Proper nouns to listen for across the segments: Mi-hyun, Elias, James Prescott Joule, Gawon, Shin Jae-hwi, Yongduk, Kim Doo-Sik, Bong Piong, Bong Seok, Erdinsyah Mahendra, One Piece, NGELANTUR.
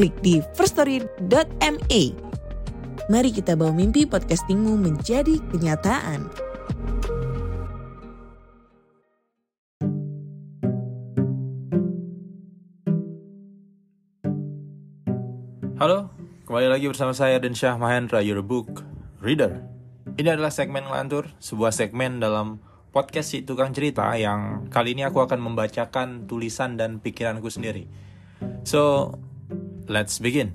klik di firstory.me. Mari kita bawa mimpi podcastingmu menjadi kenyataan. Halo, kembali lagi bersama saya Erdinsyah Mahendra, your book reader. Ini adalah segmen Ngelantur, sebuah segmen dalam podcast si tukang cerita yang kali ini aku akan membacakan tulisan dan pikiranku sendiri. So, let's begin.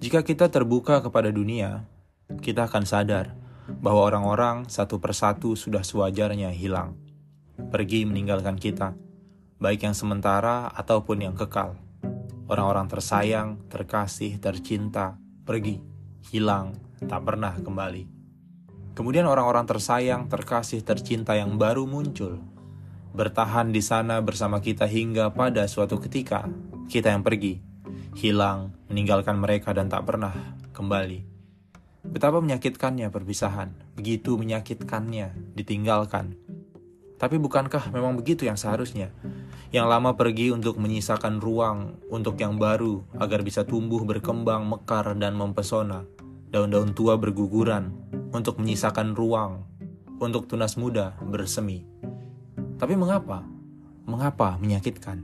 Jika kita terbuka kepada dunia, kita akan sadar bahwa orang-orang satu persatu sudah sewajarnya hilang, pergi meninggalkan kita, baik yang sementara ataupun yang kekal. Orang-orang tersayang, terkasih, tercinta, pergi, hilang, tak pernah kembali. Kemudian orang-orang tersayang, terkasih, tercinta yang baru muncul, bertahan di sana bersama kita hingga pada suatu ketika, kita yang pergi, hilang, meninggalkan mereka dan tak pernah kembali. Betapa menyakitkannya perpisahan, begitu menyakitkannya ditinggalkan. Tapi bukankah memang begitu yang seharusnya? Yang lama pergi untuk menyisakan ruang untuk yang baru agar bisa tumbuh, berkembang, mekar, dan mempesona. Daun-daun tua berguguran untuk menyisakan ruang untuk tunas muda bersemi. Tapi mengapa? Mengapa menyakitkan?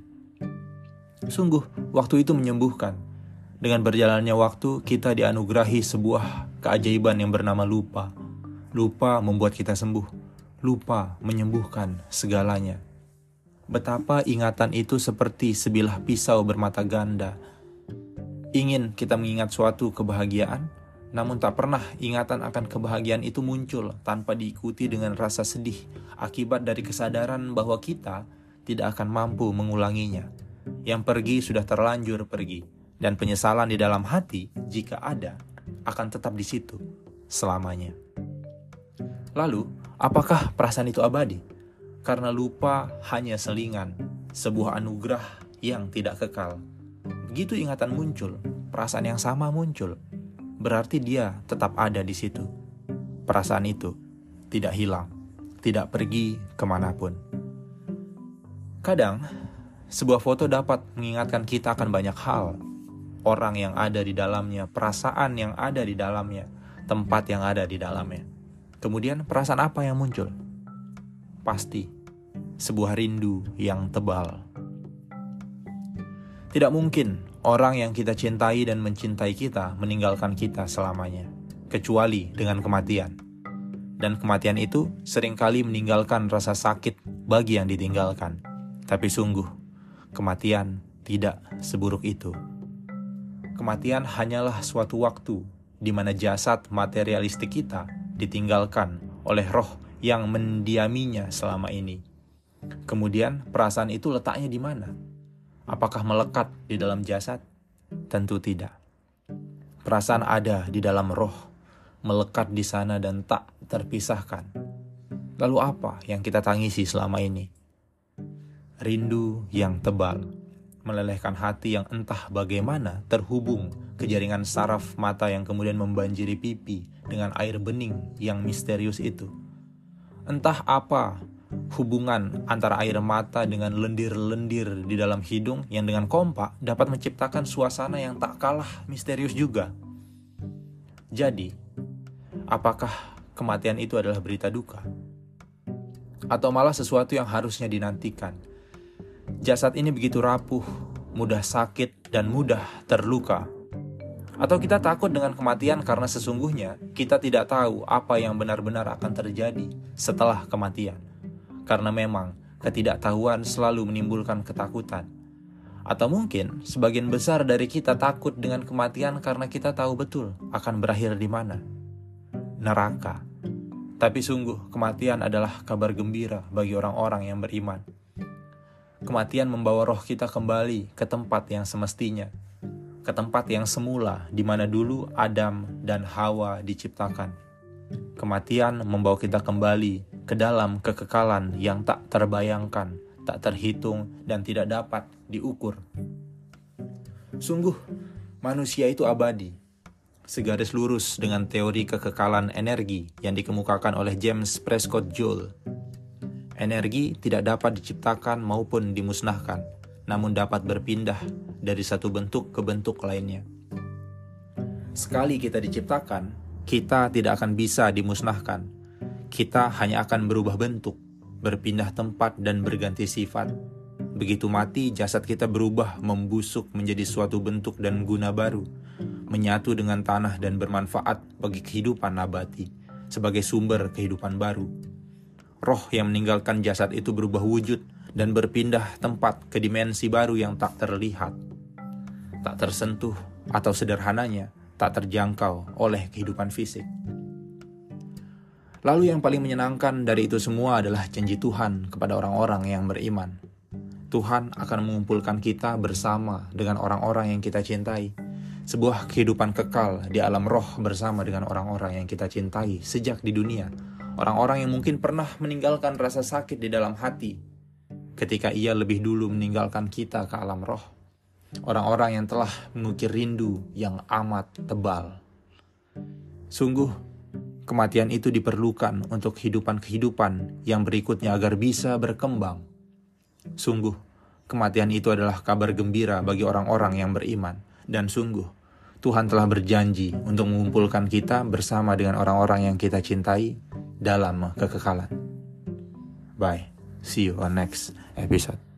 Sungguh, waktu itu menyembuhkan. Dengan berjalannya waktu, kita dianugerahi sebuah keajaiban yang bernama lupa. Lupa membuat kita sembuh. Lupa menyembuhkan segalanya. Betapa ingatan itu seperti sebilah pisau bermata ganda. Ingin kita mengingat suatu kebahagiaan, namun tak pernah ingatan akan kebahagiaan itu muncul tanpa diikuti dengan rasa sedih akibat dari kesadaran bahwa kita tidak akan mampu mengulanginya. Yang pergi sudah terlanjur pergi, dan penyesalan di dalam hati jika ada akan tetap di situ selamanya. Lalu, apakah perasaan itu abadi? Karena lupa hanya selingan, sebuah anugerah yang tidak kekal. Begitu ingatan muncul, perasaan yang sama muncul. Berarti dia tetap ada di situ. Perasaan itu tidak hilang, tidak pergi kemanapun. Kadang, sebuah foto dapat mengingatkan kita akan banyak hal. Orang yang ada di dalamnya, perasaan yang ada di dalamnya, tempat yang ada di dalamnya. Kemudian perasaan apa yang muncul? Pasti, sebuah rindu yang tebal. Tidak mungkin orang yang kita cintai dan mencintai kita meninggalkan kita selamanya, kecuali dengan kematian. Dan kematian itu seringkali meninggalkan rasa sakit bagi yang ditinggalkan. Tapi sungguh, kematian tidak seburuk itu. Kematian hanyalah suatu waktu di mana jasad materialistik kita ditinggalkan oleh roh yang mendiaminya selama ini. Kemudian perasaan itu letaknya di mana? Apakah melekat di dalam jasad? Tentu tidak. Perasaan ada di dalam roh, melekat di sana dan tak terpisahkan. Lalu apa yang kita tangisi selama ini? Rindu yang tebal, melelehkan hati yang entah bagaimana terhubung ke jaringan saraf mata yang kemudian membanjiri pipi dengan air bening yang misterius itu. Entah apa hubungan antara air mata dengan lendir-lendir di dalam hidung yang dengan kompak dapat menciptakan suasana yang tak kalah misterius juga. Jadi, apakah kematian itu adalah berita duka? Atau malah sesuatu yang harusnya dinantikan? Jasad ini begitu rapuh, mudah sakit, dan mudah terluka. Atau kita takut dengan kematian karena sesungguhnya kita tidak tahu apa yang benar-benar akan terjadi setelah kematian. Karena memang ketidaktahuan selalu menimbulkan ketakutan. Atau mungkin sebagian besar dari kita takut dengan kematian karena kita tahu betul akan berakhir di mana. neraka. Tapi sungguh kematian adalah kabar gembira bagi orang-orang yang beriman. Kematian membawa roh kita kembali ke tempat yang semestinya, ke tempat yang semula di mana dulu Adam dan Hawa diciptakan. Kematian membawa kita kembali ke dalam kekekalan yang tak terbayangkan, tak terhitung, dan tidak dapat diukur. Sungguh, manusia itu abadi, segaris lurus dengan teori kekekalan energi yang dikemukakan oleh James Prescott Joule. Energi tidak dapat diciptakan maupun dimusnahkan, namun dapat berpindah dari satu bentuk ke bentuk lainnya. Sekali kita diciptakan, kita tidak akan bisa dimusnahkan. Kita hanya akan berubah bentuk, berpindah tempat dan berganti sifat. Begitu mati, jasad kita berubah, membusuk menjadi suatu bentuk dan guna baru, menyatu dengan tanah dan bermanfaat bagi kehidupan nabati, sebagai sumber kehidupan baru. Roh yang meninggalkan jasad itu berubah wujud dan berpindah tempat ke dimensi baru yang tak terlihat, tak tersentuh, atau sederhananya tak terjangkau oleh kehidupan fisik. Lalu yang paling menyenangkan dari itu semua adalah janji Tuhan kepada orang-orang yang beriman. Tuhan akan mengumpulkan kita bersama dengan orang-orang yang kita cintai. Sebuah kehidupan kekal di alam roh bersama dengan orang-orang yang kita cintai sejak di dunia. Orang-orang yang mungkin pernah meninggalkan rasa sakit di dalam hati ketika ia lebih dulu meninggalkan kita ke alam roh. Orang-orang yang telah mengukir rindu yang amat tebal. Sungguh, kematian itu diperlukan untuk kehidupan-kehidupan yang berikutnya agar bisa berkembang. Sungguh, kematian itu adalah kabar gembira bagi orang-orang yang beriman. Dan sungguh, Tuhan telah berjanji untuk mengumpulkan kita bersama dengan orang-orang yang kita cintai dalam kekekalan. Bye. See you on next episode.